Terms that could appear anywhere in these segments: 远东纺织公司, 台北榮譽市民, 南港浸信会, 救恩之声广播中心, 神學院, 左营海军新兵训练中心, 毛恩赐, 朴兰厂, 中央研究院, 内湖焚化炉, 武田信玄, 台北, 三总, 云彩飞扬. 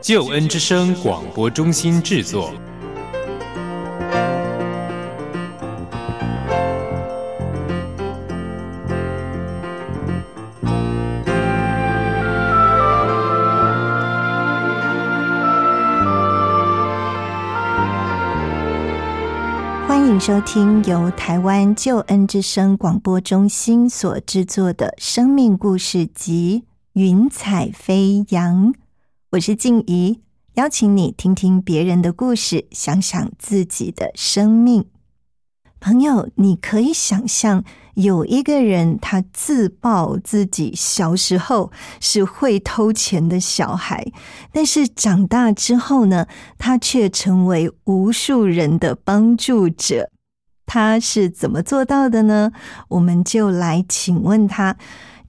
救恩之声广播中心制作。欢迎收听由台湾救恩之声广播中心所制作的生命故事集《云彩飞扬》。我是静怡，邀请你听听别人的故事，想想自己的生命。朋友，你可以想象有一个人，他自曝自己小时候是会偷钱的小孩，但是长大之后呢，他却成为无数人的帮助者。他是怎么做到的呢？我们就来请问他。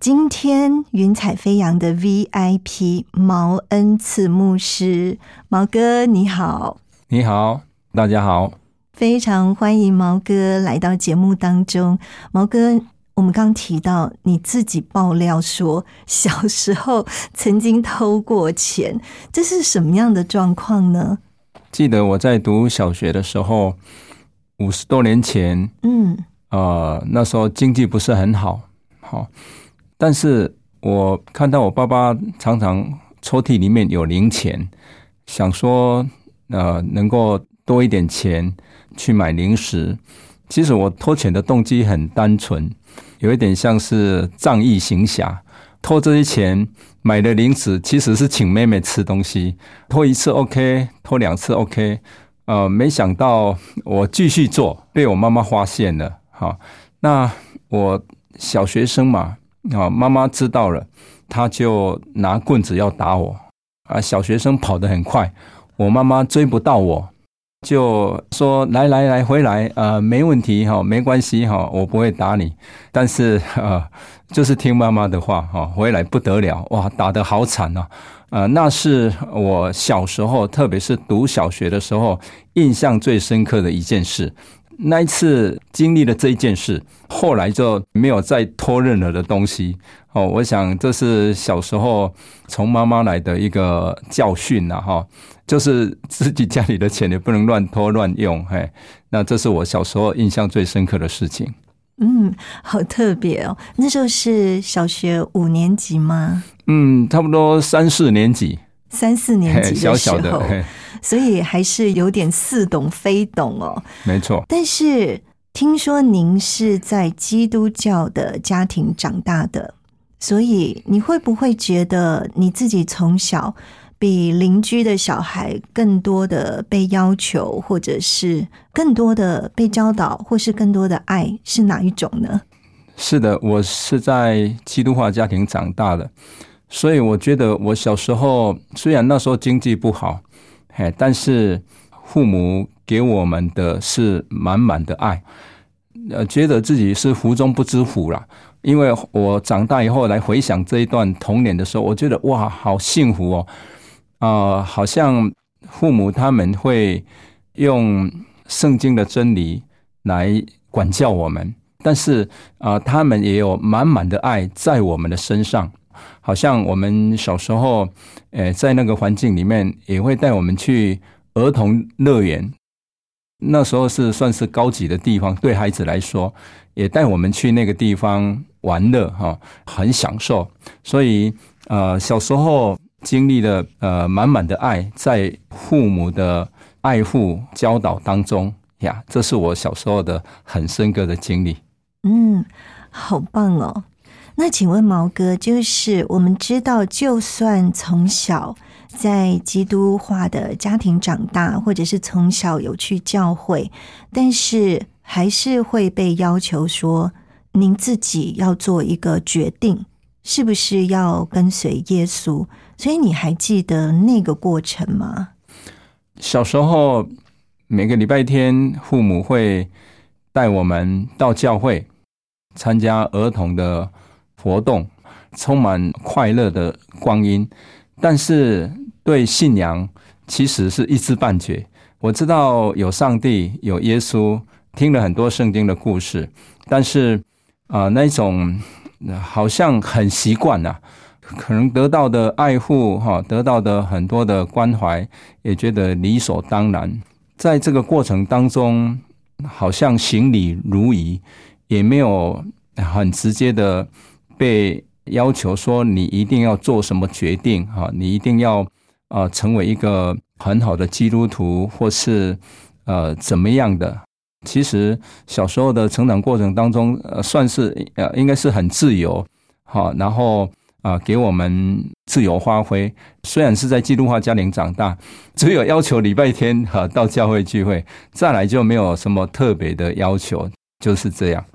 今天云彩飞扬的 VIP 毛恩赐牧师，毛哥你好。你好，大家好，非常欢迎毛哥来到节目当中。毛哥，我们刚提到你自己爆料说小时候曾经偷过钱，这是什么样的状况呢？记得我在读小学的时候，50多年前，那时候经济不是很好，但是我看到我爸爸常常抽屉里面有零钱，想说能够多一点钱去买零食。其实我偷钱的动机很单纯，有一点像是仗义行侠，偷这些钱买的零食其实是请妹妹吃东西，偷一次 OK， 偷两次 OK， 没想到我继续做，被我妈妈发现了。那我小学生嘛，妈妈知道了，她就拿棍子要打我啊！小学生跑得很快，我妈妈追不到我，就说来回来，没问题哈，没关系哈，我不会打你。但是就是听妈妈的话哈，回来不得了哇，打得好惨啊！那是我小时候，特别是读小学的时候，印象最深刻的一件事。那一次经历了这一件事，后来就没有再偷任何的东西。我想这是小时候从妈妈来的一个教训啊，就是自己家里的钱也不能乱偷乱用。那这是我小时候印象最深刻的事情。好特别哦。那时候是小学5年级吗？差不多3、4年级。3、4年级的时候，小小的，所以还是有点似懂非懂哦。没错。但是听说您是在基督教的家庭长大的，所以你会不会觉得你自己从小比邻居的小孩更多的被要求，或者是更多的被教导，或是更多的爱，是哪一种呢？是的，我是在基督化家庭长大的，所以我觉得我小时候虽然那时候经济不好，但是父母给我们的是满满的爱，觉得自己是福中不知福啦。因为我长大以后来回想这一段童年的时候，我觉得哇，好幸福哦！好像父母他们会用圣经的真理来管教我们，但是他们也有满满的爱在我们的身上。好像我们小时候在那个环境里面也会带我们去儿童乐园，那时候是算是高级的地方，对孩子来说也带我们去那个地方玩乐，很享受。所以小时候经历了满满的爱，在父母的爱护教导当中呀，这是我小时候的很深刻的经历。好棒哦。那请问毛哥，就是我们知道，就算从小在基督化的家庭长大，或者是从小有去教会，但是还是会被要求说，您自己要做一个决定，是不是要跟随耶稣？所以你还记得那个过程吗？小时候每个礼拜天父母会带我们到教会参加儿童的活动，充满快乐的光阴，但是对信仰其实是一知半解。我知道有上帝，有耶稣，听了很多圣经的故事，但是那种好像很习惯了，可能得到的爱护，得到的很多的关怀，也觉得理所当然。在这个过程当中，好像行礼如仪，也没有很直接的被要求说你一定要做什么决定，你一定要成为一个很好的基督徒，或是怎么样的。其实小时候的成长过程当中，算是应该是很自由，然后给我们自由发挥。虽然是在基督化家庭长大，只有要求礼拜天到教会聚会，再来就没有什么特别的要求，就是这样。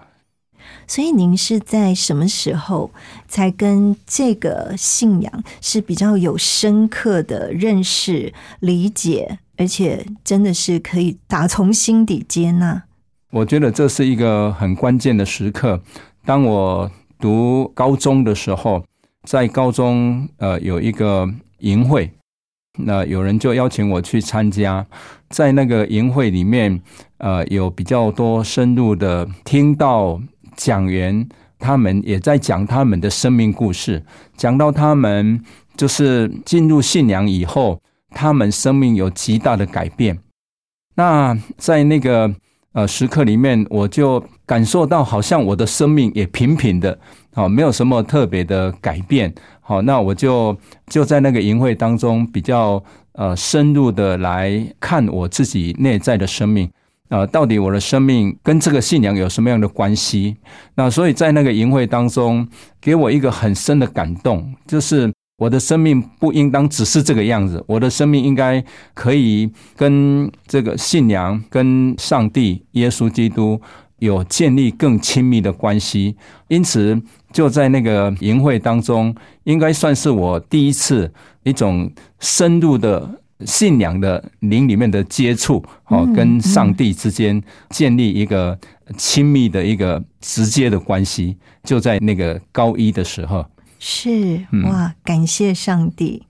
所以您是在什么时候才跟这个信仰是比较有深刻的认识、理解，而且真的是可以打从心底接纳？我觉得这是一个很关键的时刻。当我读高中的时候，在高中有一个营会，那有人就邀请我去参加。在那个营会里面有比较多深入的听到讲员，他们也在讲他们的生命故事，讲到他们就是进入信仰以后，他们生命有极大的改变。那在那个时刻里面，我就感受到好像我的生命也平平的，没有什么特别的改变。好，那我就在那个营会当中比较深入的来看我自己内在的生命，到底我的生命跟这个信仰有什么样的关系。那所以在那个营会当中给我一个很深的感动，就是我的生命不应当只是这个样子，我的生命应该可以跟这个信仰、跟上帝、耶稣基督有建立更亲密的关系。因此就在那个营会当中，应该算是我第一次一种深入的信仰的灵里面的接触，跟上帝之间建立一个亲密的一个直接的关系，就在那个高一的时候。是，哇，感谢上帝。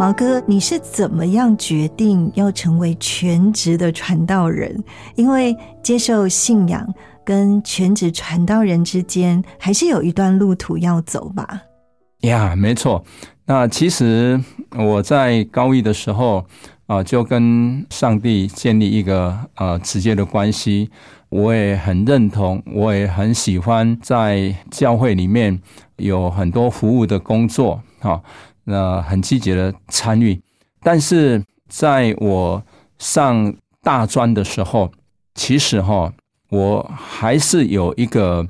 毛哥，你是怎么样决定要成为全职的传道人？因为接受信仰跟全职传道人之间还是有一段路途要走吧？呀，没错。那其实我在高一的时候就跟上帝建立一个直接的关系。我也很认同，我也很喜欢在教会里面有很多服务的工作，很积极的参与。但是在我上大专的时候，其实我还是有一个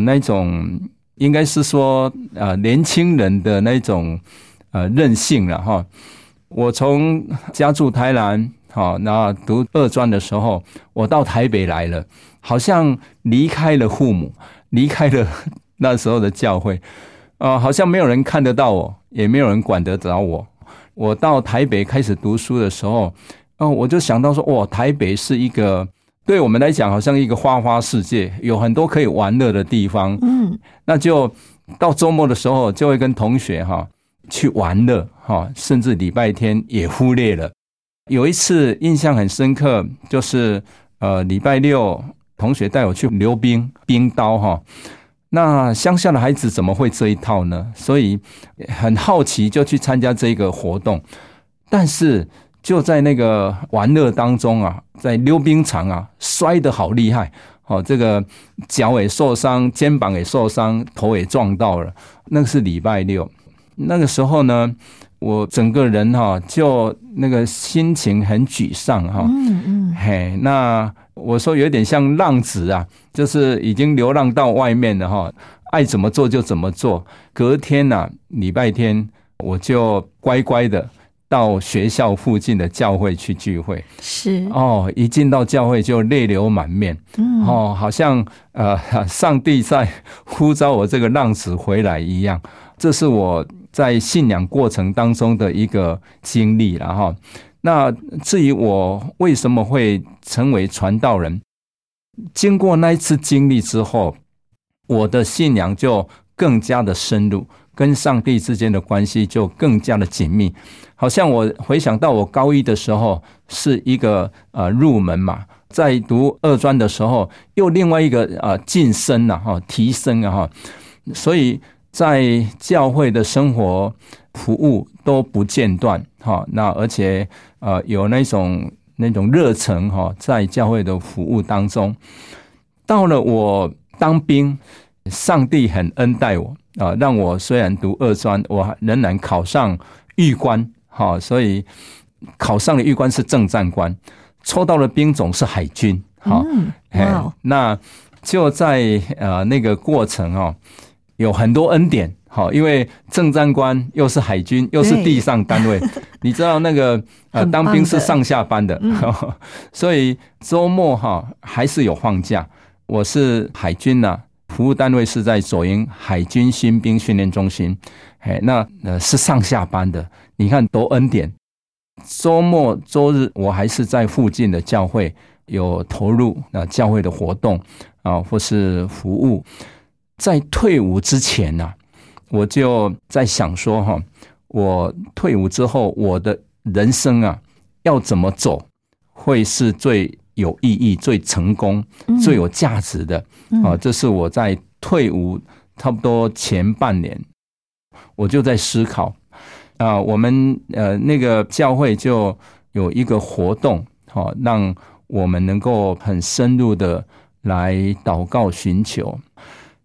那种应该是说年轻人的那种任性了哈。我从家住台南，那读二专的时候，我到台北来了，好像离开了父母，离开了那时候的教会。好像没有人看得到我，也没有人管得着我。我到台北开始读书的时候，我就想到说，哇，台北是一个对我们来讲好像一个花花世界，有很多可以玩乐的地方。嗯，那就到周末的时候就会跟同学去玩乐，甚至礼拜天也忽略了。有一次印象很深刻，就是礼拜六同学带我去溜冰，冰刀那乡下的孩子怎么会这一套呢？所以很好奇就去参加这个活动，但是就在那个玩乐当中啊，在溜冰场啊摔得好厉害，这个脚也受伤，肩膀也受伤，头也撞到了。那个是礼拜六，那个时候呢，我整个人就那个心情很沮丧嘿，那我说有点像浪子啊，就是已经流浪到外面了爱怎么做就怎么做。隔天啊，礼拜天我就乖乖的到学校附近的教会去聚会。是一进到教会就泪流满面。嗯，好像上帝在呼召我这个浪子回来一样。这是我在信仰过程当中的一个经历啦那至于我为什么会成为传道人，经过那一次经历之后，我的信仰就更加的深入，跟上帝之间的关系就更加的紧密。好像我回想到我高一的时候是一个入门嘛，在读二专的时候又另外一个晋升提升所以在教会的生活服务都不间断那而且有那种热忱在教会的服务当中。到了我当兵，上帝很恩待我让我虽然读二专，我仍然考上预官所以考上了预官是正战官，抽到了兵种是海军那就在那个过程有很多恩典因为正战官又是海军又是地上单位你知道那个当兵是上下班的所以周末还是有放假。我是海军服务单位是在左营海军新兵训练中心那是上下班的，你看多恩典。周末周日我还是在附近的教会有投入教会的活动或是服务。在退伍之前我就在想说我退伍之后我的人生要怎么走会是最有意义、最成功、最有价值的这是我在退伍差不多前半年我就在思考我们那个教会就有一个活动让我们能够很深入的来祷告寻求，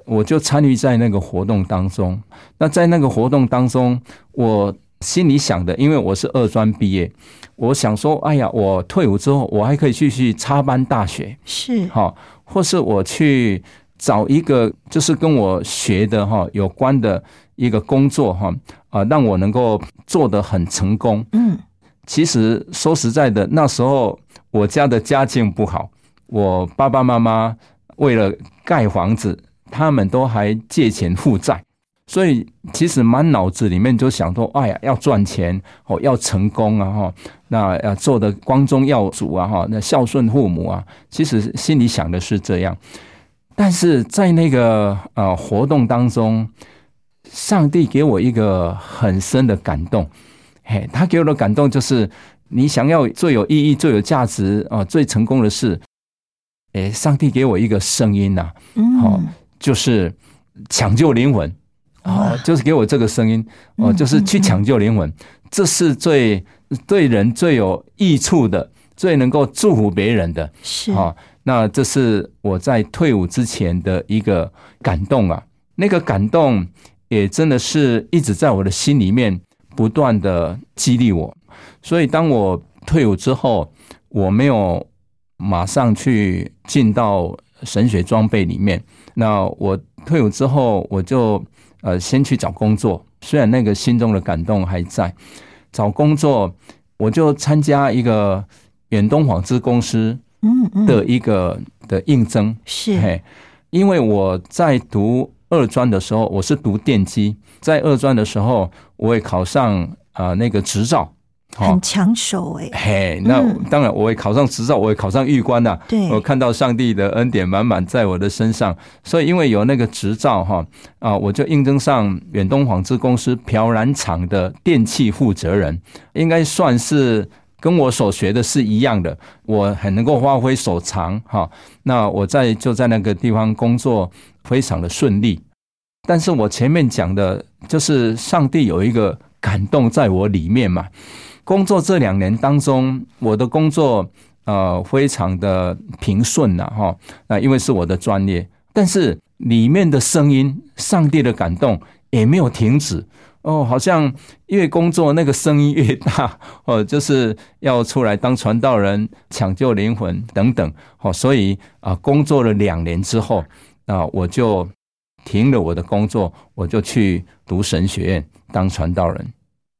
我就参与在那个活动当中。那在那个活动当中，我心里想的，因为我是二专毕业，我想说，哎呀，我退伍之后，我还可以继续插班大学，是或是我去找一个就是跟我学的有关的一个工作让我能够做得很成功。嗯，其实说实在的，那时候我家的家境不好，我爸爸妈妈为了盖房子，他们都还借钱负债，所以其实满脑子里面就想说，哎呀，要赚钱要成功那要做的光宗耀祖那孝顺父母其实心里想的是这样。但是在那个活动当中，上帝给我一个很深的感动他给我的感动就是，你想要最有意义、最有价值最成功的事上帝给我一个声音就是抢救灵魂就是给我这个声音就是去抢救灵魂这是最对人最有益处的，最能够祝福别人的是那这是我在退伍之前的一个感动那个感动也真的是一直在我的心里面不断的激励我。所以当我退伍之后，我没有马上去进到神学装备里面，那我退伍之后我就先去找工作，虽然那个心中的感动还在。找工作我就参加一个远东纺织公司的一个的应征是因为我在读二专的时候，我是读电机，在二专的时候我也考上那个执照，很抢手哎、欸！嘿，那当然，我也考上执照，我也考上预官了、啊。对，我看到上帝的恩典满满在我的身上，所以因为有那个执照哈啊，我就应征上远东纺织公司朴兰厂的电器负责人，应该算是跟我所学的是一样的，我很能够发挥所长哈。那我就在那个地方工作非常的顺利，但是我前面讲的就是上帝有一个感动在我里面嘛。工作这2年当中，我的工作非常的平顺啦齁，那因为是我的专业，但是里面的声音，上帝的感动也没有停止哦，好像越工作那个声音越大哦，就是要出来当传道人，抢救灵魂等等哦，所以工作了2年之后，那我就停了我的工作，我就去读神学院当传道人。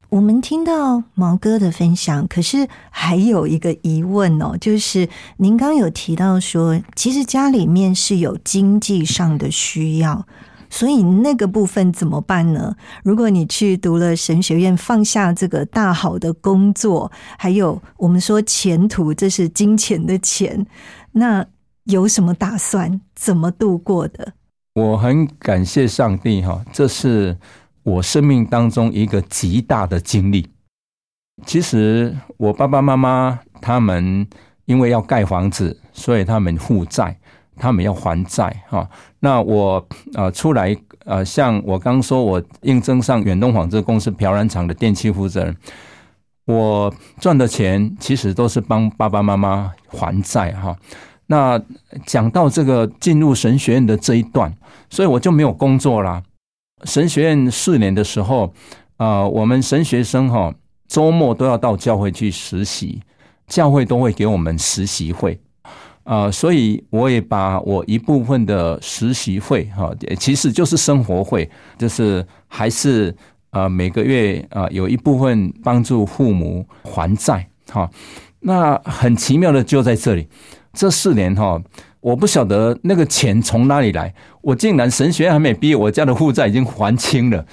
我们听到毛哥的分享，可是还有一个疑问哦，就是您刚有提到说，其实家里面是有经济上的需要，所以那个部分怎么办呢？如果你去读了神学院，放下这个大好的工作，还有我们说前途，这是金钱的钱，那有什么打算？怎么度过的？我很感谢上帝哈，这是我生命当中一个极大的经历。其实我爸爸妈妈他们因为要盖房子，所以他们负债，他们要还债哈。那我出来像我刚说我应征上远东纺织公司朴兰厂的电器负责人，我赚的钱其实都是帮爸爸妈妈还债哈。那讲到这个进入神学院的这一段，所以我就没有工作啦。神学院4年的时候我们神学生周末都要到教会去实习，教会都会给我们实习费所以我也把我一部分的实习费其实就是生活费，就是还是每个月有一部分帮助父母还债那很奇妙的就在这里，这4年我不晓得那个钱从哪里来，我竟然神学院还没毕业，我家的负债已经还清了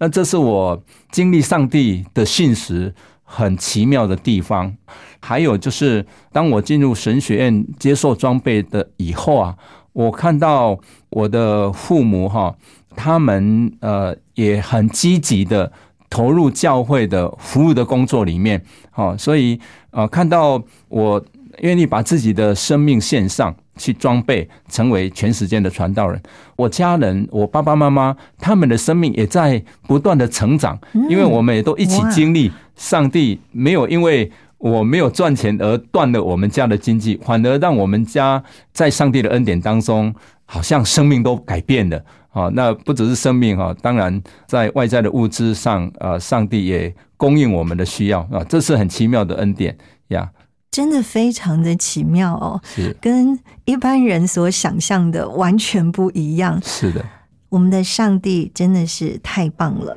那这是我经历上帝的信实很奇妙的地方。还有就是当我进入神学院接受装备的以后我看到我的父母他们也很积极的投入教会的服务的工作里面所以看到我愿意把自己的生命献上去装备成为全时间的传道人，我家人我爸爸妈妈他们的生命也在不断的成长因为我们也都一起经历上帝没有因为我没有赚钱而断了我们家的经济，反而让我们家在上帝的恩典当中好像生命都改变了那不只是生命当然在外在的物质上上帝也供应我们的需要这是很奇妙的恩典呀真的非常的奇妙哦，跟一般人所想象的完全不一样。是的，我们的上帝真的是太棒了。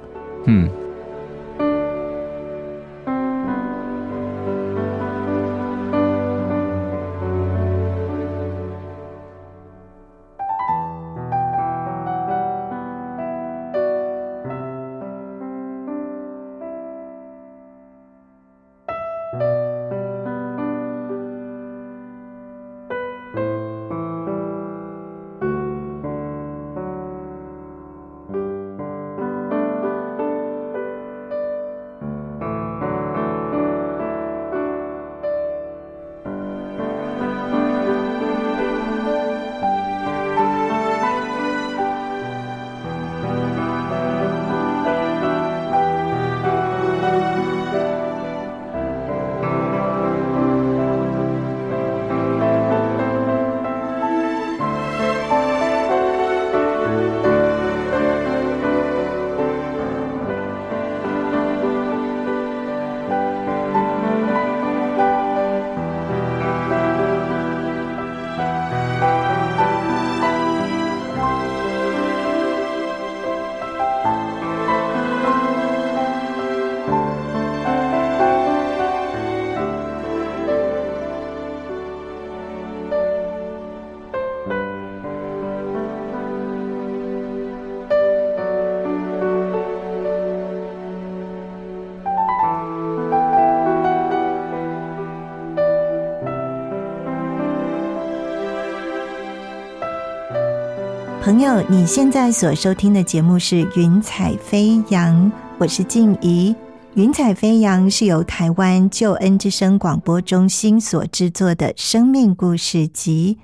朋友，你现在所收听的节目是云彩飞扬，我是静怡。云彩飞扬是由台湾救恩之声广播中心所制作的生命故事集。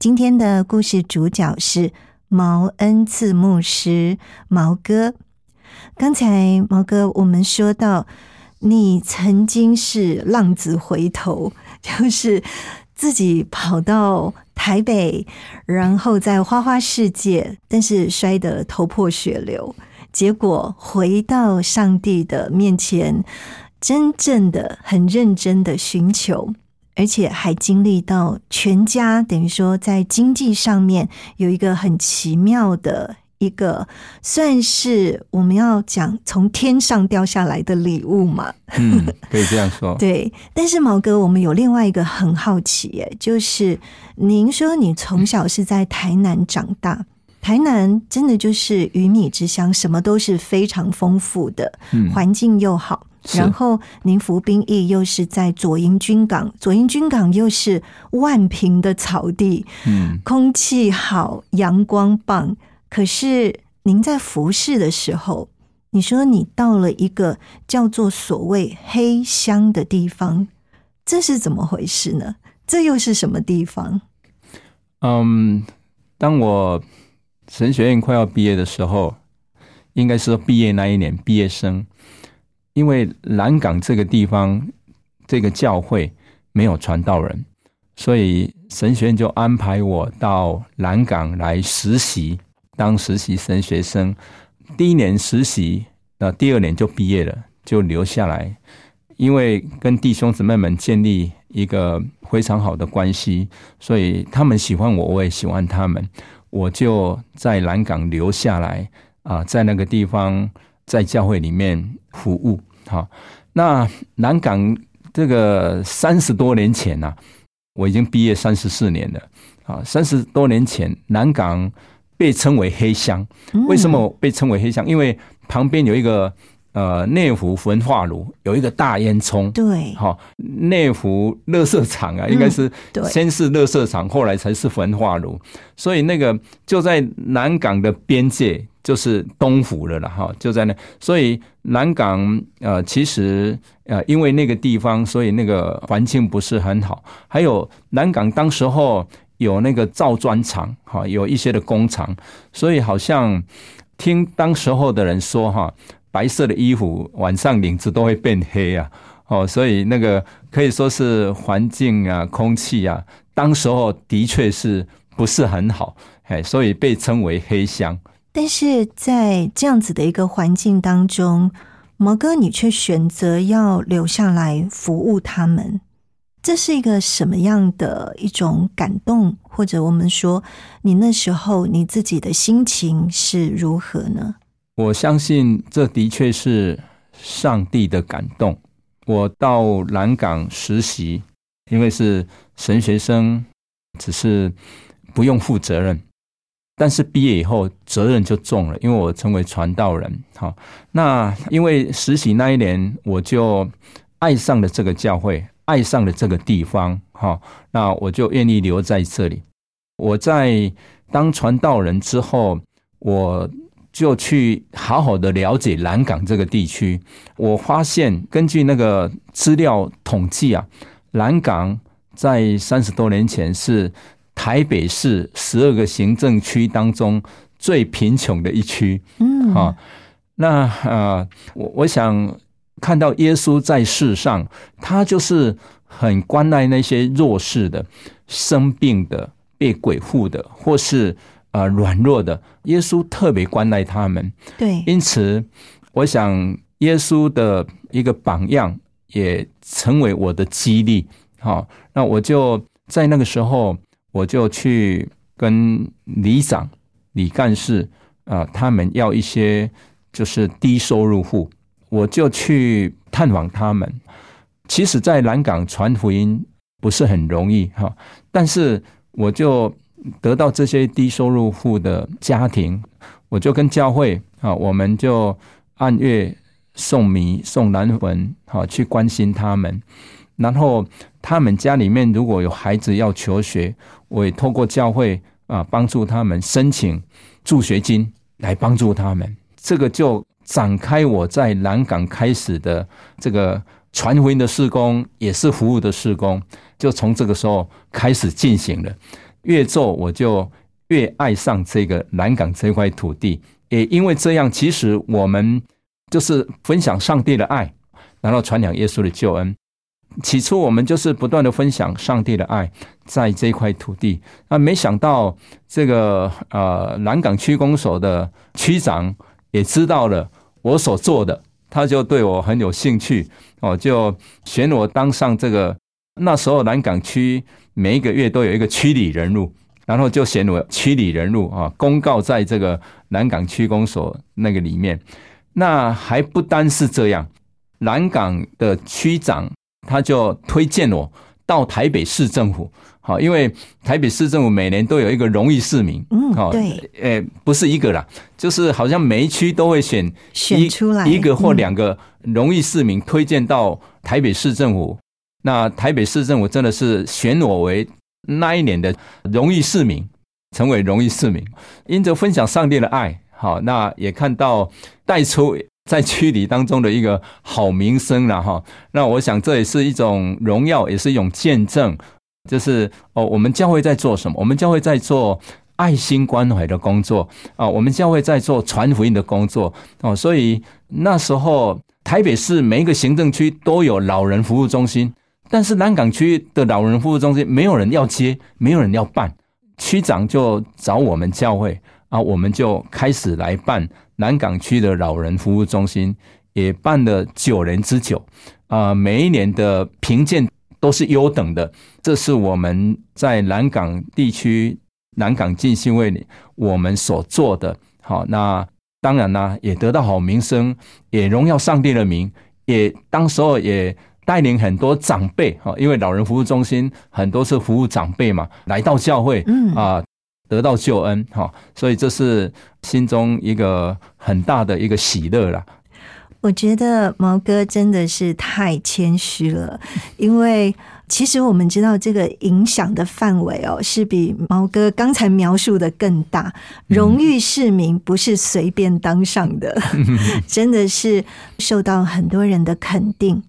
今天的故事主角是毛恩赐牧师，毛哥。刚才毛哥我们说到你曾经是浪子回头，就是自己跑到台北，然后在花花世界，但是摔得头破血流，结果回到上帝的面前，真正的很认真的寻求，而且还经历到全家等于说在经济上面有一个很奇妙的一个算是我们要讲从天上掉下来的礼物嘛，可以这样说。对，但是毛哥，我们有另外一个很好奇耶，就是您说你从小是在台南长大，台南真的就是鱼米之乡，什么都是非常丰富的，环境又好，然后您服兵役又是在左营军港，左营军港又是万坪的草地，空气好，阳光棒。可是您在服侍的时候，你说你到了一个叫做所谓黑箱的地方，这是怎么回事呢？这又是什么地方？当我神学院快要毕业的时候，应该是毕业那一年，毕业生，因为南港这个地方，这个教会没有传道人，所以神学院就安排我到南港来实习。当实习神学生，第一年实习，第二年就毕业了，就留下来，因为跟弟兄姊妹们建立一个非常好的关系，所以他们喜欢我，我也喜欢他们，我就在南港留下来，在那个地方，在教会里面服务。好，那南港这个30多年前，我已经毕业34年了，30多年前南港被称为黑箱。为什么被称为黑箱？因为旁边有一个内湖焚化炉，有一个大烟囱。对，好，内湖垃圾场啊，应该是先是垃圾场，后来才是焚化炉。所以那个就在南港的边界，就是东湖了啦，哈，就在那。所以南港其实因为那个地方，所以那个环境不是很好。还有南港当时候有那个造砖厂，有一些的工厂，所以好像听当时候的人说，白色的衣服晚上领子都会变黑啊，所以那个可以说是环境啊、空气啊，当时候的确是不是很好，所以被称为黑箱。但是在这样子的一个环境当中，毛哥你却选择要留下来服务他们，这是一个什么样的一种感动，或者我们说你那时候你自己的心情是如何呢？我相信这的确是上帝的感动。我到南港实习，因为是神学生，只是不用负责任，但是毕业以后责任就重了，因为我成为传道人。好，那因为实习那一年，我就爱上了这个教会，爱上了这个地方，那我就愿意留在这里。我在当传道人之后，我就去好好的了解南港这个地区。我发现根据那个资料统计，南港在30多年前是台北市12个行政区当中最贫穷的一区。那我想看到耶稣在世上，他就是很关爱那些弱势的、生病的、被鬼附的，或是软弱的，耶稣特别关爱他们。对，因此我想耶稣的一个榜样也成为我的激励。好，那我就在那个时候，我就去跟里长、李干事他们要一些就是低收入户，我就去探访他们。其实在南港传福音不是很容易，但是我就得到这些低收入户的家庭，我就跟教会，我们就按月送米送南魂去关心他们。然后他们家里面如果有孩子要求学，我也透过教会帮助他们申请助学金来帮助他们。这个就展开我在南港开始的这个传福音的事工，也是服务的事工，就从这个时候开始进行了。越做我就越爱上这个南港这块土地，也因为这样，其实我们就是分享上帝的爱，然后传扬耶稣的救恩。起初我们就是不断的分享上帝的爱在这块土地，那没想到这个南港区公所的区长也知道了我所做的，他就对我很有兴趣，就选我当上这个，那时候南港区每一个月都有一个区里人物，然后就选我区里人物公告在这个南港区公所那个里面。那还不单是这样，南港的区长他就推荐我到台北市政府，因为台北市政府每年都有一个荣誉市民，对，不是一个啦，就是好像每一区都会选出来一个或两个荣誉市民推荐到台北市政府。那台北市政府真的是选我为那一年的荣誉市民，成为荣誉市民，因着分享上帝的爱，那也看到带出在区里当中的一个好名声啦。那我想这也是一种荣耀，也是一种见证，就是我们教会在做什么，我们教会在做爱心关怀的工作，我们教会在做传福音的工作，所以那时候台北市每一个行政区都有老人服务中心，但是南港区的老人服务中心没有人要接，没有人要办，区长就找我们教会我们就开始来办南港区的老人服务中心，也办了9年之久，每一年的评鉴都是优等的，这是我们在南港地区南港浸信会里我们所做的。那当然啦，也得到好名声，也荣耀上帝的名，也当时候也带领很多长辈，因为老人服务中心很多是服务长辈嘛，来到教会得到救恩，所以这是心中一个很大的一个喜乐啦。我觉得毛哥真的是太谦虚了，因为其实我们知道这个影响的范围是比毛哥刚才描述的更大。荣誉市民不是随便当上的，真的是受到很多人的肯定。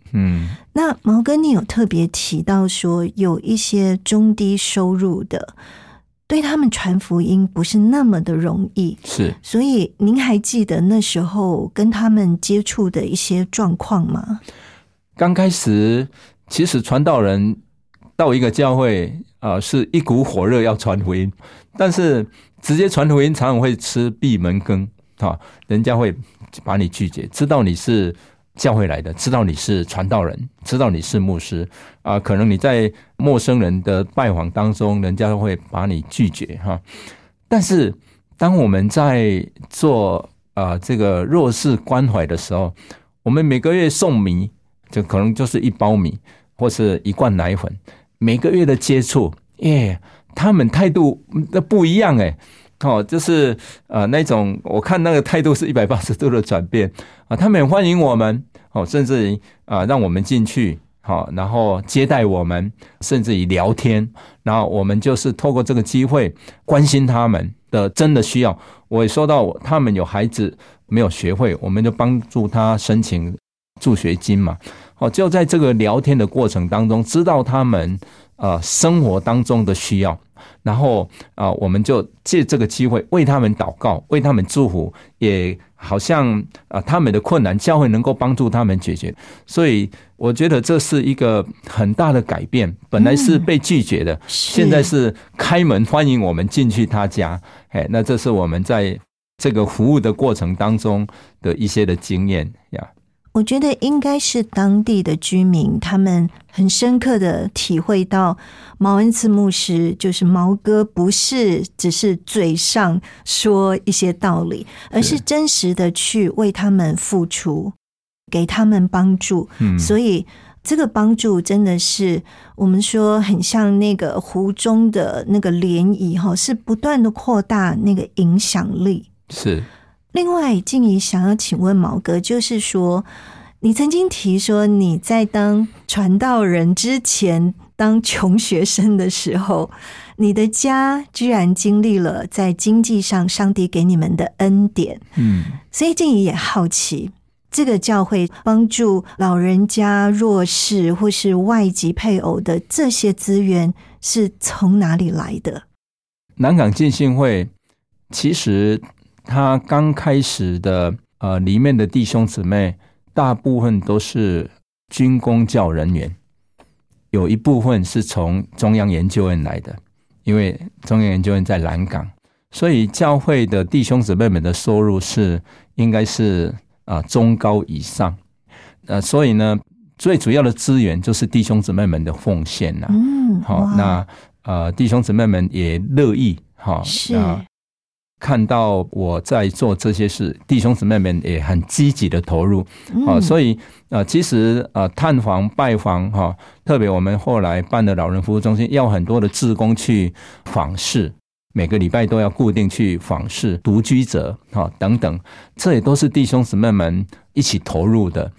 那毛哥你有特别提到说有一些中低收入的，对他们传福音不是那么的容易，是，所以您还记得那时候跟他们接触的一些状况吗？刚开始其实传道人到一个教会是一股火热要传福音，但是直接传福音常常会吃闭门羹，人家会把你拒绝，知道你是教会来的，知道你是传道人，知道你是牧师，可能你在陌生人的拜访当中人家会把你拒绝但是当我们在做这个弱势关怀的时候，我们每个月送米，就可能就是1包米或是1罐奶粉，每个月的接触他们态度不一样就是那种我看那个态度是180度的转变他们很欢迎我们甚至让我们进去然后接待我们，甚至于聊天，然后我们就是透过这个机会关心他们的真的需要。我也说到他们有孩子没有学费，我们就帮助他申请助学金嘛。就在这个聊天的过程当中知道他们生活当中的需要，然后我们就借这个机会为他们祷告，为他们祝福，也好像他们的困难教会能够帮助他们解决。所以我觉得这是一个很大的改变，本来是被拒绝的，现在是开门欢迎我们进去他家。那这是我们在这个服务的过程当中的一些的经验呀。我觉得应该是当地的居民，他们很深刻的体会到毛恩赐牧师，就是毛哥，不是只是嘴上说一些道理，而是真实的去为他们付出，给他们帮助。所以这个帮助真的是我们说很像那个湖中的那个涟漪，是不断的扩大那个影响力。是。另外，静怡想要请问毛哥，就是说，你曾经提说你在当传道人之前，当穷学生的时候，你的家居然经历了在经济上上帝给你们的恩典。嗯，所以静怡也好奇，这个教会帮助老人家、弱势或是外籍配偶的这些资源是从哪里来的？南港浸信会其实他刚开始的里面的弟兄姊妹大部分都是军公教人员，有一部分是从中央研究院来的，因为中央研究院在南港，所以教会的弟兄姊妹们的收入是应该是中高以上，所以呢最主要的资源就是弟兄姊妹们的奉献啦。嗯，好，那弟兄姊妹们也乐意是看到我在做这些事，弟兄姊妹们也很积极的投入。所以其实探访拜访特别我们后来办的老人服务中心，要很多的志工去访视，每个礼拜都要固定去访视独居者等等，这也都是弟兄姊妹们一起投入的。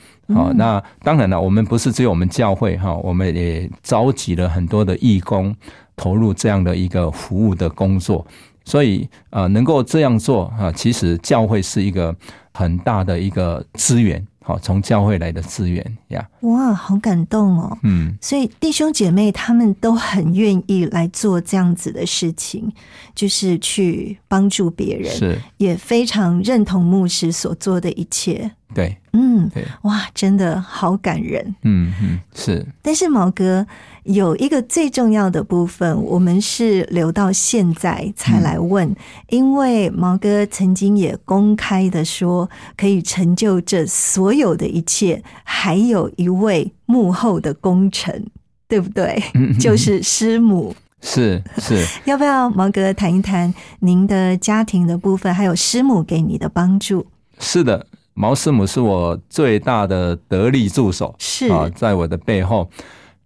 那当然了，我们不是只有我们教会，我们也召集了很多的义工投入这样的一个服务的工作。所以能够这样做，其实教会是一个很大的一个资源，从教会来的资源呀。哇，好感动哦。嗯，所以弟兄姐妹他们都很愿意来做这样子的事情，就是去帮助别人，是也非常认同牧师所做的一切。对，嗯，对，哇，真的好感人。嗯嗯，是。但是毛哥有一个最重要的部分，我们是留到现在才来问，因为毛哥曾经也公开的说，可以成就这所有的一切，还有一位幕后的功臣，对不对？就是师母。是是，要不要毛哥谈一谈您的家庭的部分，还有师母给你的帮助？是的。毛师母是我最大的得力助手，是在我的背后。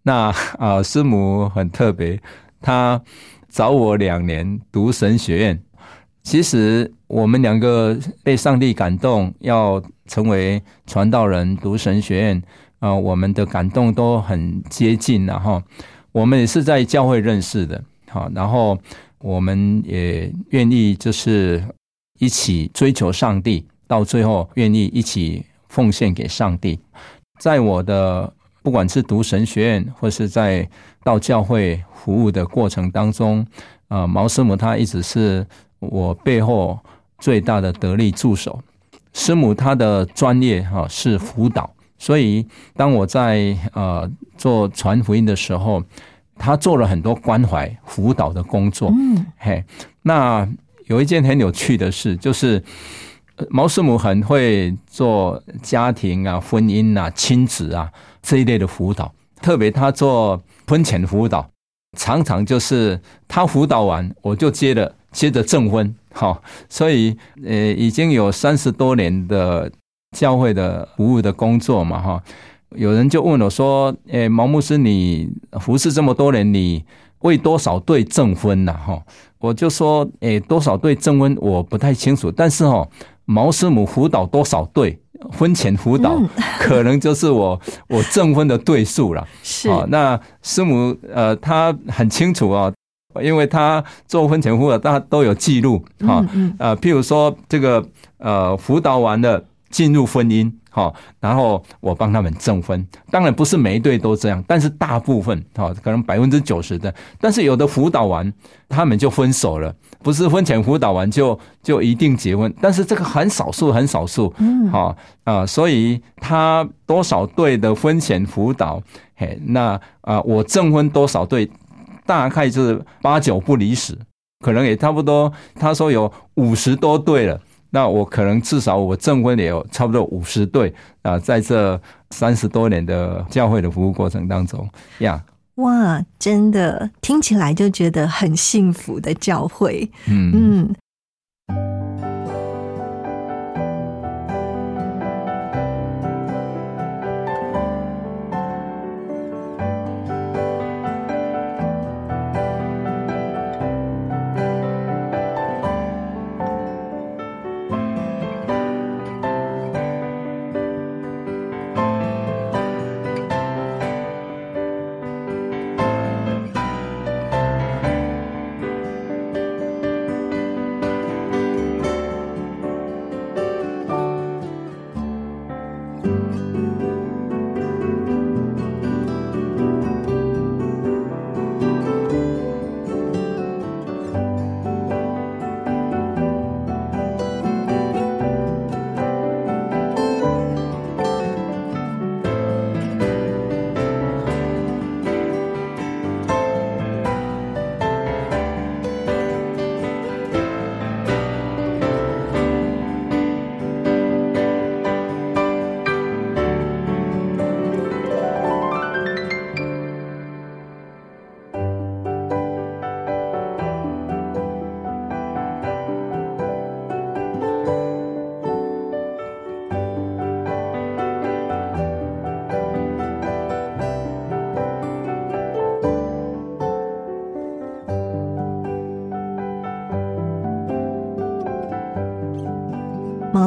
那师母很特别，她找我2年读神学院。其实我们两个被上帝感动，要成为传道人、读神学院，我们的感动都很接近哈。我们也是在教会认识的，然后我们也愿意就是一起追求上帝。到最后愿意一起奉献给上帝。在我的不管是读神学院或是在到教会服务的过程当中，毛师母她一直是我背后最大的得力助手。师母她的专业是辅导，所以当我在做传福音的时候，她做了很多关怀辅导的工作。嘿，那有一件很有趣的事，就是毛师母很会做家庭啊、婚姻啊、亲子啊这一类的辅导，特别她做婚前辅导，常常就是她辅导完，我就接着证婚，所以已经有30多年的教会的服务的工作嘛，有人就问我说：“毛牧师，你服侍这么多年，你为多少对证婚啊？”我就说：“多少对证婚我不太清楚，但是毛师母辅导多少对婚前辅导，可能就是我证婚的对数了。”是，那师母她很清楚啊，因为她做婚前辅导，她都有记录啊。譬如说这个辅导完了进入婚姻，然后我帮他们证婚。当然不是每一对都这样，但是大部分可能 90% 的。但是有的辅导完他们就分手了，不是婚前辅导完就一定结婚，但是这个很少数很少数。所以他多少对的婚前辅导，那我证婚多少对，大概就是8、9不离10，可能也差不多。他说有50多对了，那我可能至少我证婚也有差不多50对啊，在这30多年的教会的服务过程当中呀。哇，真的听起来就觉得很幸福的教会。嗯嗯。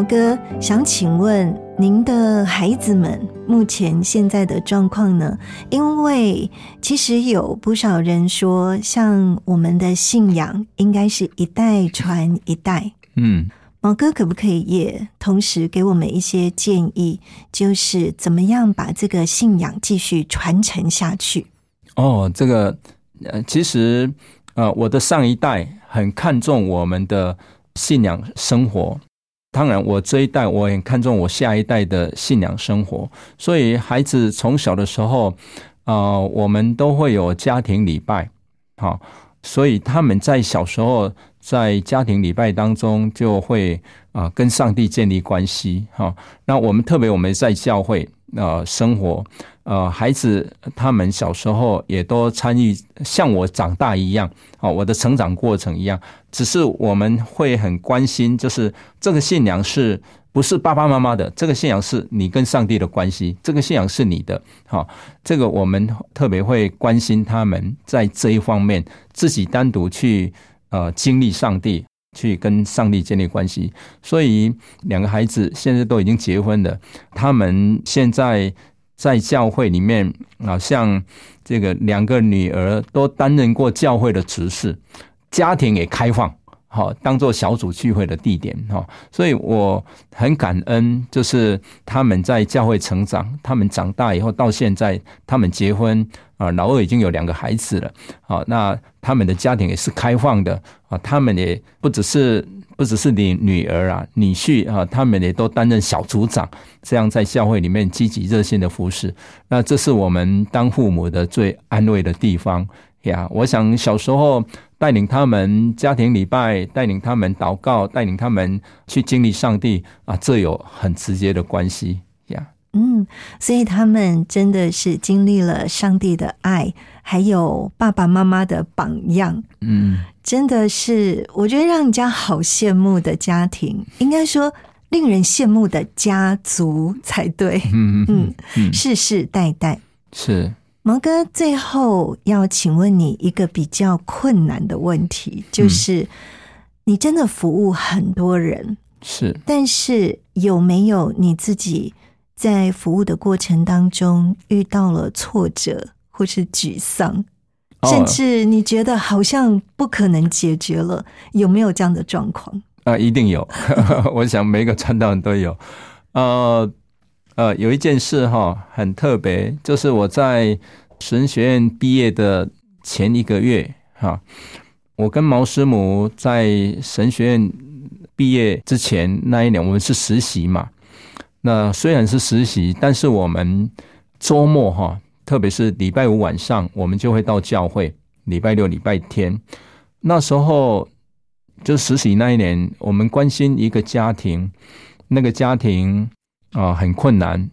哥，想请问您的孩子们目前现在的状况呢？因为其实有不少人说，像我们的信仰应该是一代传一代。毛哥可不可以也同时给我们一些建议，就是怎么样把这个信仰继续传承下去？这个其实我的上一代很看重我们的信仰生活，当然我这一代我很看重我下一代的信仰生活，所以孩子从小的时候我们都会有家庭礼拜，所以他们在小时候在家庭礼拜当中就会跟上帝建立关系。那我们特别我们在教会生活，孩子他们小时候也都参与像我长大一样，我的成长过程一样，只是我们会很关心，就是这个信仰是不是爸爸妈妈的，这个信仰是你跟上帝的关系，这个信仰是你的，这个我们特别会关心他们在这一方面自己单独去经历上帝，去跟上帝建立关系。所以两个孩子现在都已经结婚了，他们现在在教会里面，像这个两个女儿都担任过教会的执事，家庭也开放，当作小组聚会的地点。所以我很感恩，就是他们在教会成长，他们长大以后到现在他们结婚，老二已经有两个孩子了，那他们的家庭也是开放的，他们也不只是女儿女婿他们也都担任小组长，这样在教会里面积极热心的服侍。那这是我们当父母的最安慰的地方呀。我想小时候带领他们家庭礼拜，带领他们祷告，带领他们去经历上帝这有很直接的关系呀。所以他们真的是经历了上帝的爱，还有爸爸妈妈的榜样。真的是我觉得让人家好羡慕的家庭，应该说令人羡慕的家族才对。世世代代是。毛哥，最后要请问你一个比较困难的问题，就是你真的服务很多人，是，但是有没有你自己在服务的过程当中遇到了挫折或是沮丧，甚至你觉得好像不可能解决了，有没有这样的状况？一定有。我想每个传道人都有。有一件事很特别，就是我在神学院毕业的前一个月，我跟毛师母在神学院毕业之前那一年我们是实习嘛，那虽然是实习，但是我们周末特别是礼拜五晚上我们就会到教会，礼拜六礼拜天。那时候就实习那一年，我们关心一个家庭，那个家庭很困难，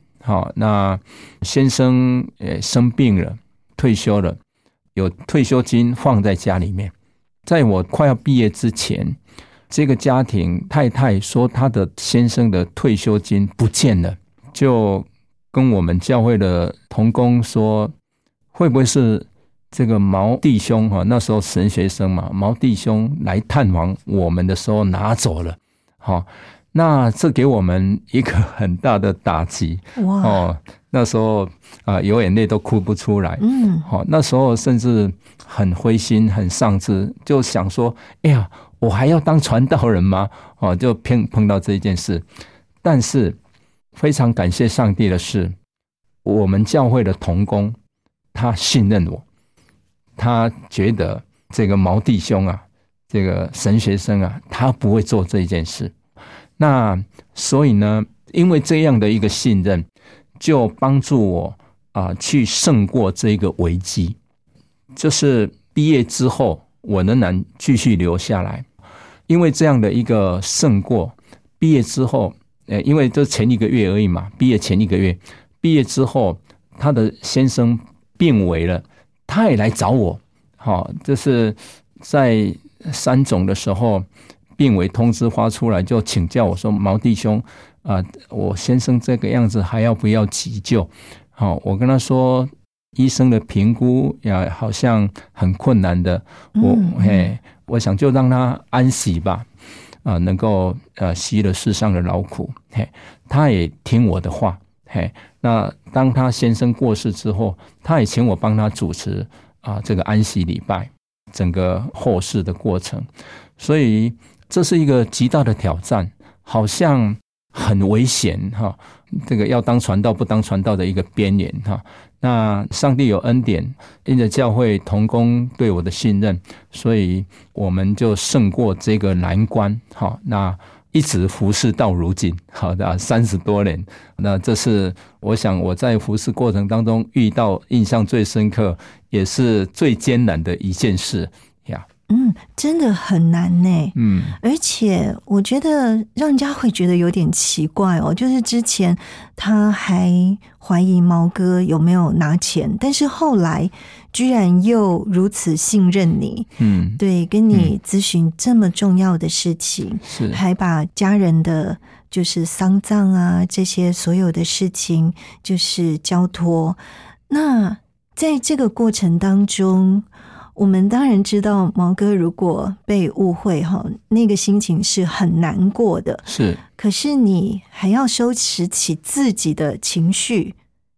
那先生也生病了，退休了，有退休金放在家里面。在我快要毕业之前，这个家庭太太说她的先生的退休金不见了，就跟我们教会的同工说，会不会是这个毛弟兄，那时候神学生嘛，毛弟兄来探望我们的时候拿走了。那这给我们一个很大的打击。那时候有眼泪都哭不出来。那时候甚至很灰心很丧志，就想说哎呀，我还要当传道人吗？就碰到这件事。但是非常感谢上帝的是，我们教会的同工他信任我，他觉得这个毛弟兄这个神学生他不会做这件事。那所以呢，因为这样的一个信任，就帮助我去胜过这个危机。就是毕业之后我仍然继续留下来，因为这样的一个胜过，毕业之后，因为就前一个月而已嘛，毕业前一个月，毕业之后他的先生病危了，他也来找我，就是在三总的时候，病危通知发出来，就请教我说，毛弟兄我先生这个样子还要不要急救？我跟他说医生的评估好像很困难的，我想就让他安息吧。能够息了世上的劳苦，嘿，他也听我的话，嘿，那当他先生过世之后，他也请我帮他主持这个安息礼拜整个后事的过程。所以这是一个极大的挑战，好像很危险哈，这个要当传道不当传道的一个边缘哈。那上帝有恩典，因着教会同工对我的信任，所以我们就胜过这个难关哈。那一直服侍到如今，好的30多年。那这是我想我在服侍过程当中遇到印象最深刻，也是最艰难的一件事呀。嗯，真的很难呢。嗯，而且我觉得让人家会觉得有点奇怪哦，就是之前他还怀疑毛哥有没有拿钱，但是后来居然又如此信任你。嗯，对，跟你咨询这么重要的事情，是还把家人的就是丧葬啊这些所有的事情就是交托。那在这个过程当中，我们当然知道毛哥如果被误会那个心情是很难过的，是，可是你还要收拾起自己的情绪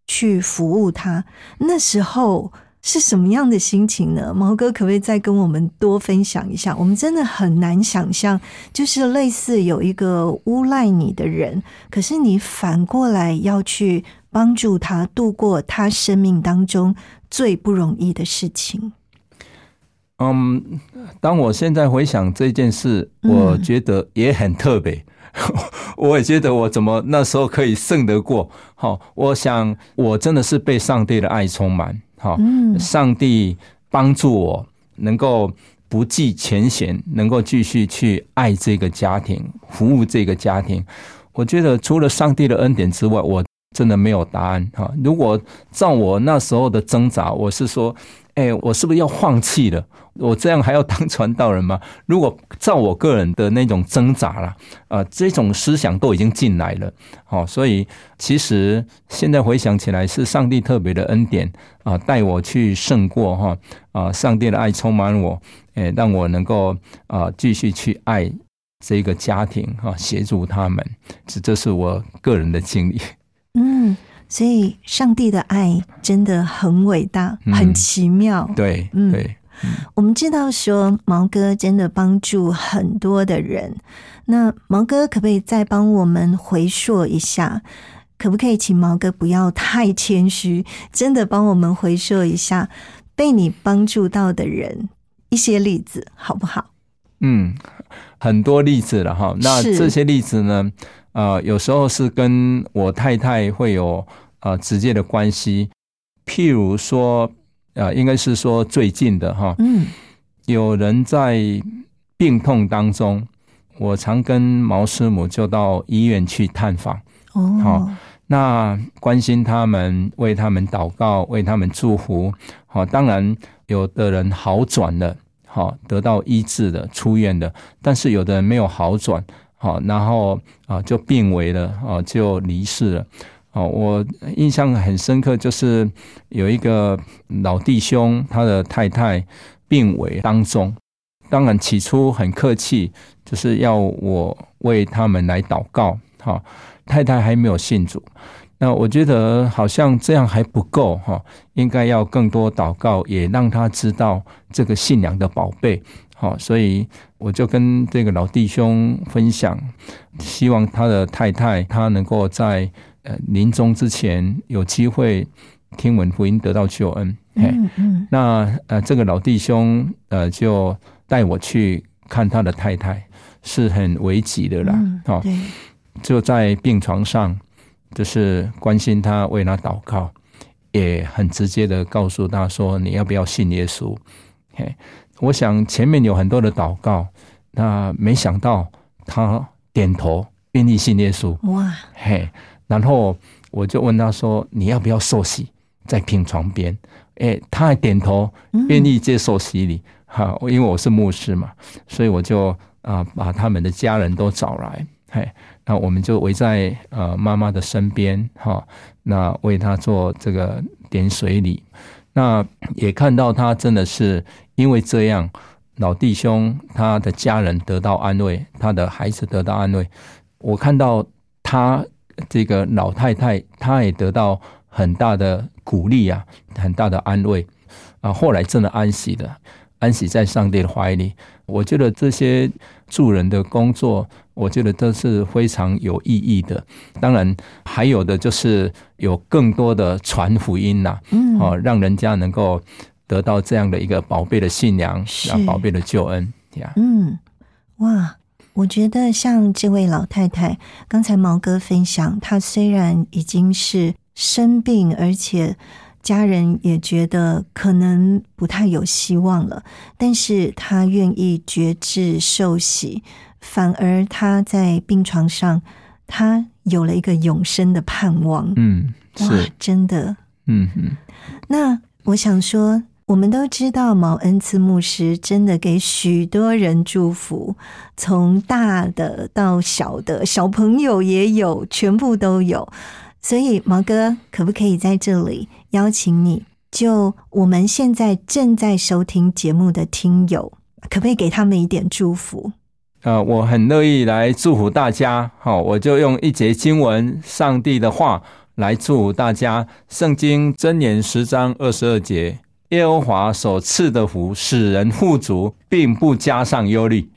去服务他，那时候是什么样的心情呢？毛哥可不可以再跟我们多分享一下？我们真的很难想象，就是类似有一个诬赖你的人，可是你反过来要去帮助他度过他生命当中最不容易的事情。当我现在回想这件事，我觉得也很特别。我也觉得我怎么那时候可以胜得过。我想我真的是被上帝的爱充满，上帝帮助我能够不计前嫌，能够继续去爱这个家庭，服务这个家庭。我觉得除了上帝的恩典之外，我真的没有答案。如果照我那时候的挣扎，我是说我是不是要放弃了？我这样还要当传道人吗？如果照我个人的那种挣扎啦，这种思想都已经进来了。所以其实现在回想起来，是上帝特别的恩典带我去胜过上帝的爱充满我，让我能够继续去爱这个家庭协助他们。这是我个人的经历。嗯。所以上帝的爱真的很伟大，很奇妙。对，对，我们知道说毛哥真的帮助很多的人。那毛哥可不可以再帮我们回溯一下？可不可以请毛哥不要太谦虚，真的帮我们回溯一下被你帮助到的人一些例子，好不好？嗯，很多例子了哈。那这些例子呢？有时候是跟我太太会有直接的关系，譬如说应该是说最近的哈，有人在病痛当中，我常跟毛师母就到医院去探访，那关心他们，为他们祷告，为他们祝福。当然有的人好转了，得到医治的，出院的，但是有的人没有好转。然后就病危了，就离世了。我印象很深刻，就是有一个老弟兄，他的太太病危当中，当然起初很客气，就是要我为他们来祷告。太太还没有信主，那我觉得好像这样还不够，应该要更多祷告，也让他知道这个信仰的宝贝。所以我就跟这个老弟兄分享，希望他的太太他能够在临终之前有机会听闻福音得到救恩。那这个老弟兄就带我去看他的太太，是很危急的啦，就在病床上，就是关心他，为他祷告，也很直接的告诉他说你要不要信耶稣。我想前面有很多的祷告，那没想到他点头愿意信耶稣。哇！嘿，然后我就问他说你要不要受洗，在病床边，他还点头愿意接受洗礼。因为我是牧师嘛，所以我就把他们的家人都找来，那我们就围在妈妈的身边，那为他做这个点水礼。那也看到他真的是因为这样，老弟兄他的家人得到安慰，他的孩子得到安慰，我看到他这个老太太他也得到很大的鼓励啊，很大的安慰啊，后来真的安息了，安息在上帝的怀里。我觉得这些助人的工作，我觉得这是非常有意义的。当然还有的就是有更多的传福音啊，让人家能够得到这样的一个宝贝的信仰，宝贝的救恩。哇，我觉得像这位老太太，刚才毛哥分享，她虽然已经是生病，而且家人也觉得可能不太有希望了，但是她愿意决志受洗，反而她在病床上，她有了一个永生的盼望。哇，真的。那我想说，我们都知道毛恩赐牧师真的给许多人祝福，从大的到小的，小朋友也有，全部都有。所以毛哥，可不可以在这里邀请你，就我们现在正在收听节目的听友，可不可以给他们一点祝福？我很乐意来祝福大家。我就用一节经文，上帝的话来祝福大家。圣经箴言10章22节，耶和华所赐的福使人富足，并不加上忧虑。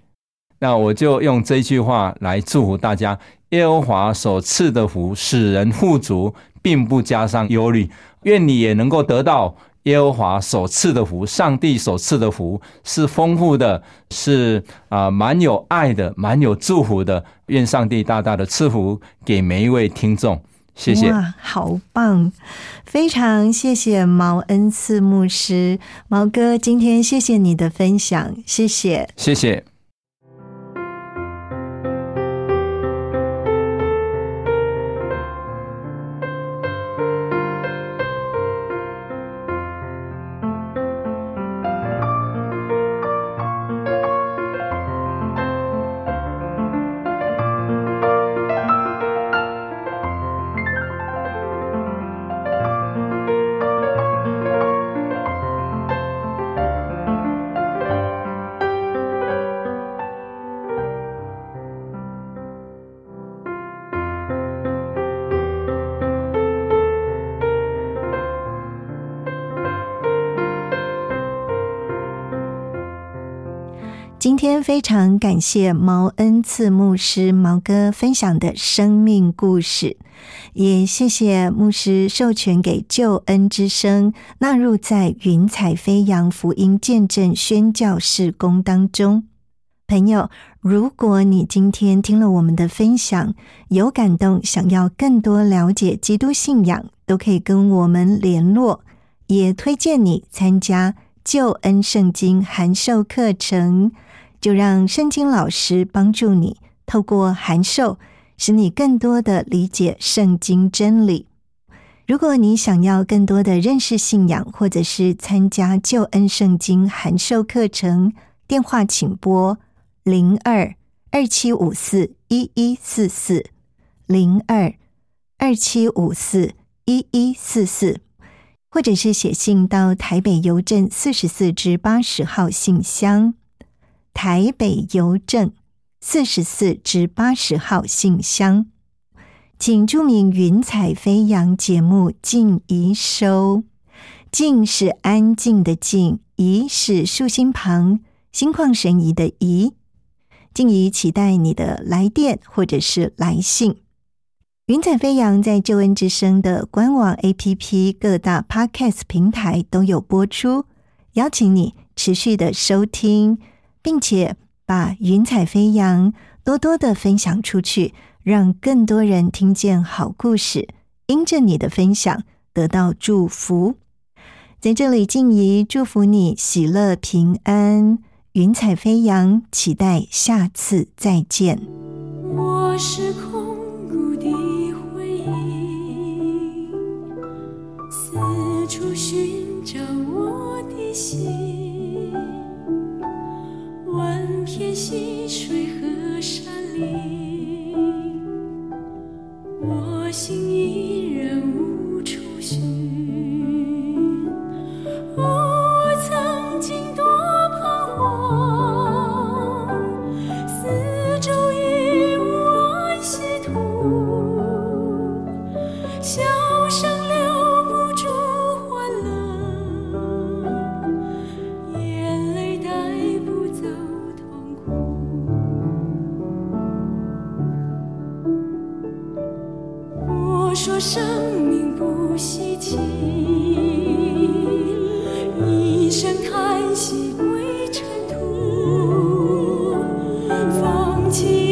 那我就用这句话来祝福大家，耶和华所赐的福使人富足，并不加上忧虑。愿你也能够得到耶和华所赐的福。上帝所赐的福是丰富的，是蛮有爱的，蛮有祝福的。愿上帝大大的赐福给每一位听众。谢谢。哇，好棒，非常谢谢毛恩赐牧师。毛哥，今天谢谢你的分享。谢谢。谢谢。今天非常感谢毛恩赐牧师毛哥分享的生命故事，也谢谢牧师授权给救恩之声纳入在云彩飞扬福音见证宣教事工当中。朋友，如果你今天听了我们的分享，有感动，想要更多了解基督信仰，都可以跟我们联络，也推荐你参加救恩圣经函授课程。就让圣经老师帮助你，透过函授，使你更多的理解圣经真理。如果你想要更多的认识信仰，或者是参加救恩圣经函授课程，电话请拨 02-2754-1144 02-2754-1144，或者是写信到台北邮政44-80号信箱。台北邮政44-80号信箱，请注明云彩飞扬节目静怡收。静是安静的静，怡是树心旁心旷神怡的怡。静怡期待你的来电或者是来信。云彩飞扬在救恩之声的官网 APP 各大 Podcast 平台都有播出，邀请你持续的收听，并且把云彩飞扬多多的分享出去，让更多人听见好故事，因着你的分享得到祝福。在这里静怡祝福你喜乐平安。云彩飞扬期待下次再见。我是空谷的回忆，四处寻找我的心，万片溪水和山林，我心依然无处寻。我曾经多彷徨。笑声留不住欢乐，眼泪带不走痛苦。我说生命不稀奇，一声叹息归尘土，放弃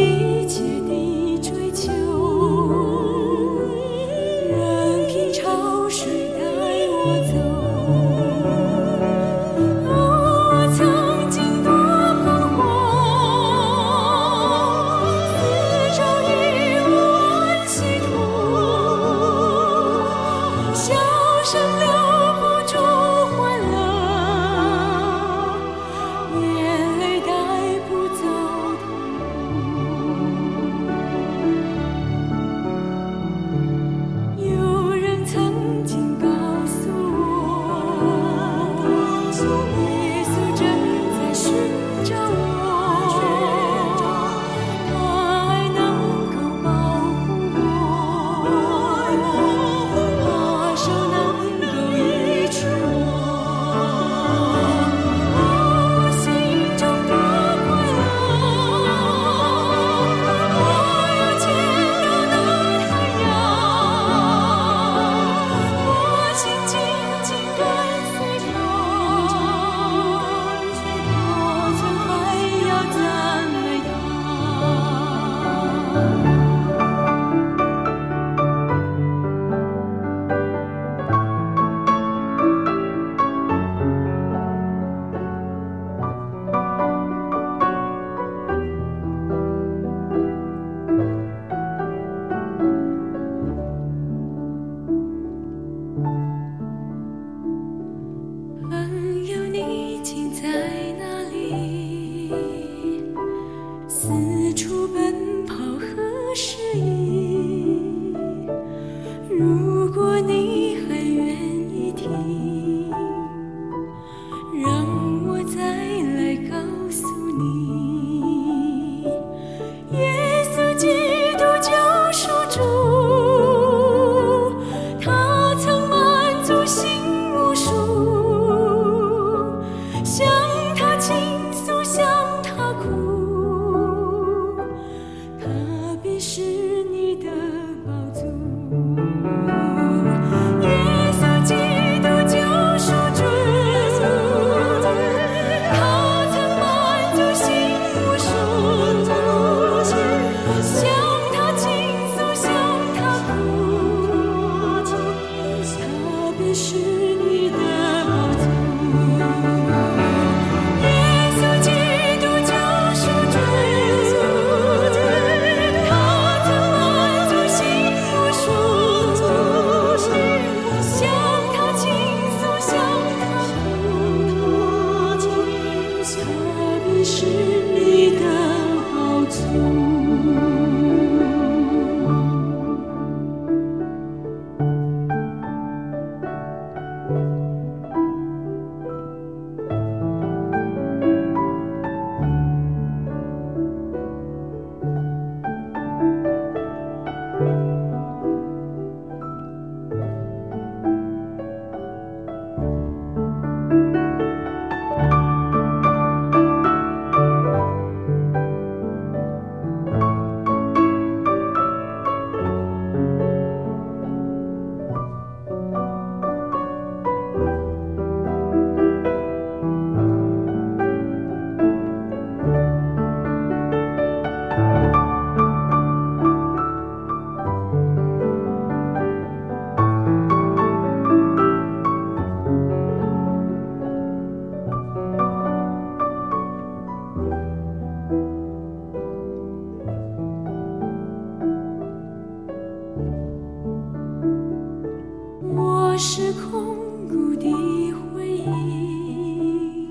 是空谷的回忆，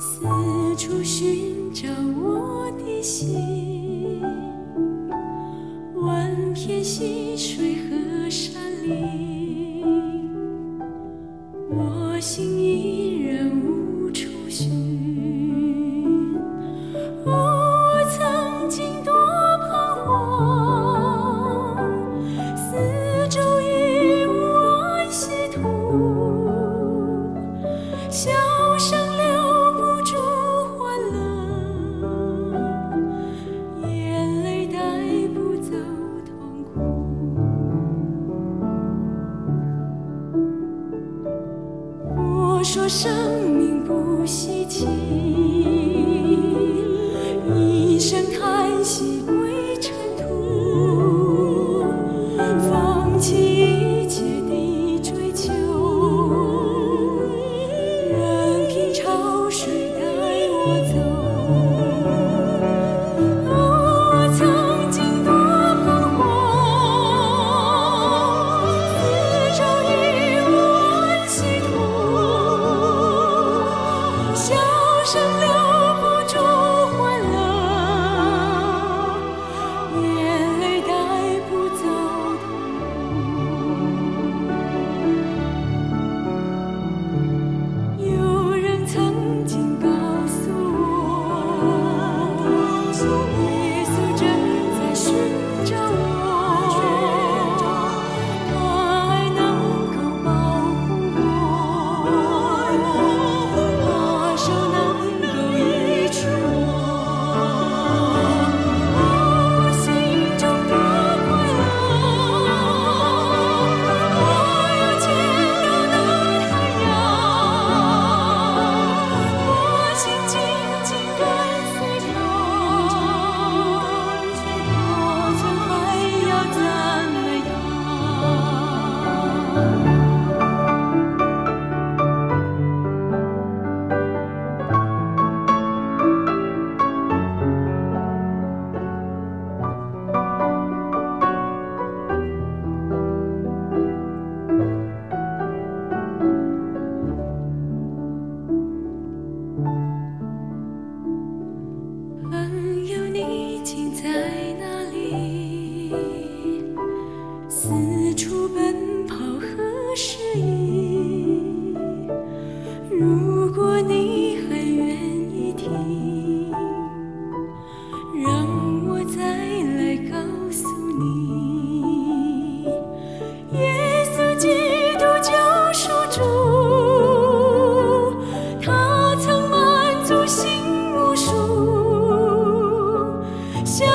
四处寻找我的心，万片溪水和山林，我心依然无处寻。我曾经多彷徨，四周说生命不稀奇，一声叹息归尘土，放弃一切的追求，任凭潮水带我走。我曾经多彷徨，四周与我系统，笑声留不住欢乐，眼泪带不走痛苦。有人曾经告诉我，耶稣正在寻找我，他还能够保护我，他手能够医治我，我心中的快乐，我要见到那太阳，我心紧紧跟随他，我从还要赞美他。朋友，你竟在哪里？四处奔跑何时已？如果你还愿意听，让我再来告诉你，耶稣基督救赎主，他曾满足心无数，向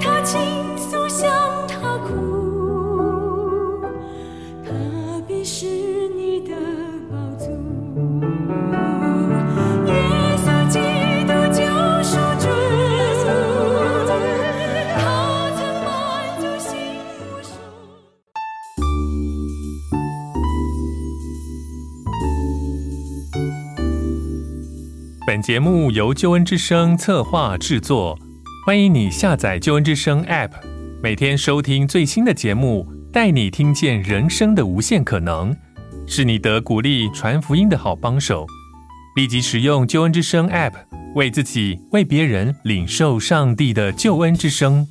他倾诉，向他哭，他必是你的宝足。耶稣基督救赎主，他曾满足心无数。本节目由救恩之声策划制作，欢迎你下载救恩之声 App， 每天收听最新的节目，带你听见人生的无限可能，是你的鼓励传福音的好帮手。立即使用救恩之声 App， 为自己为别人领受上帝的救恩之声。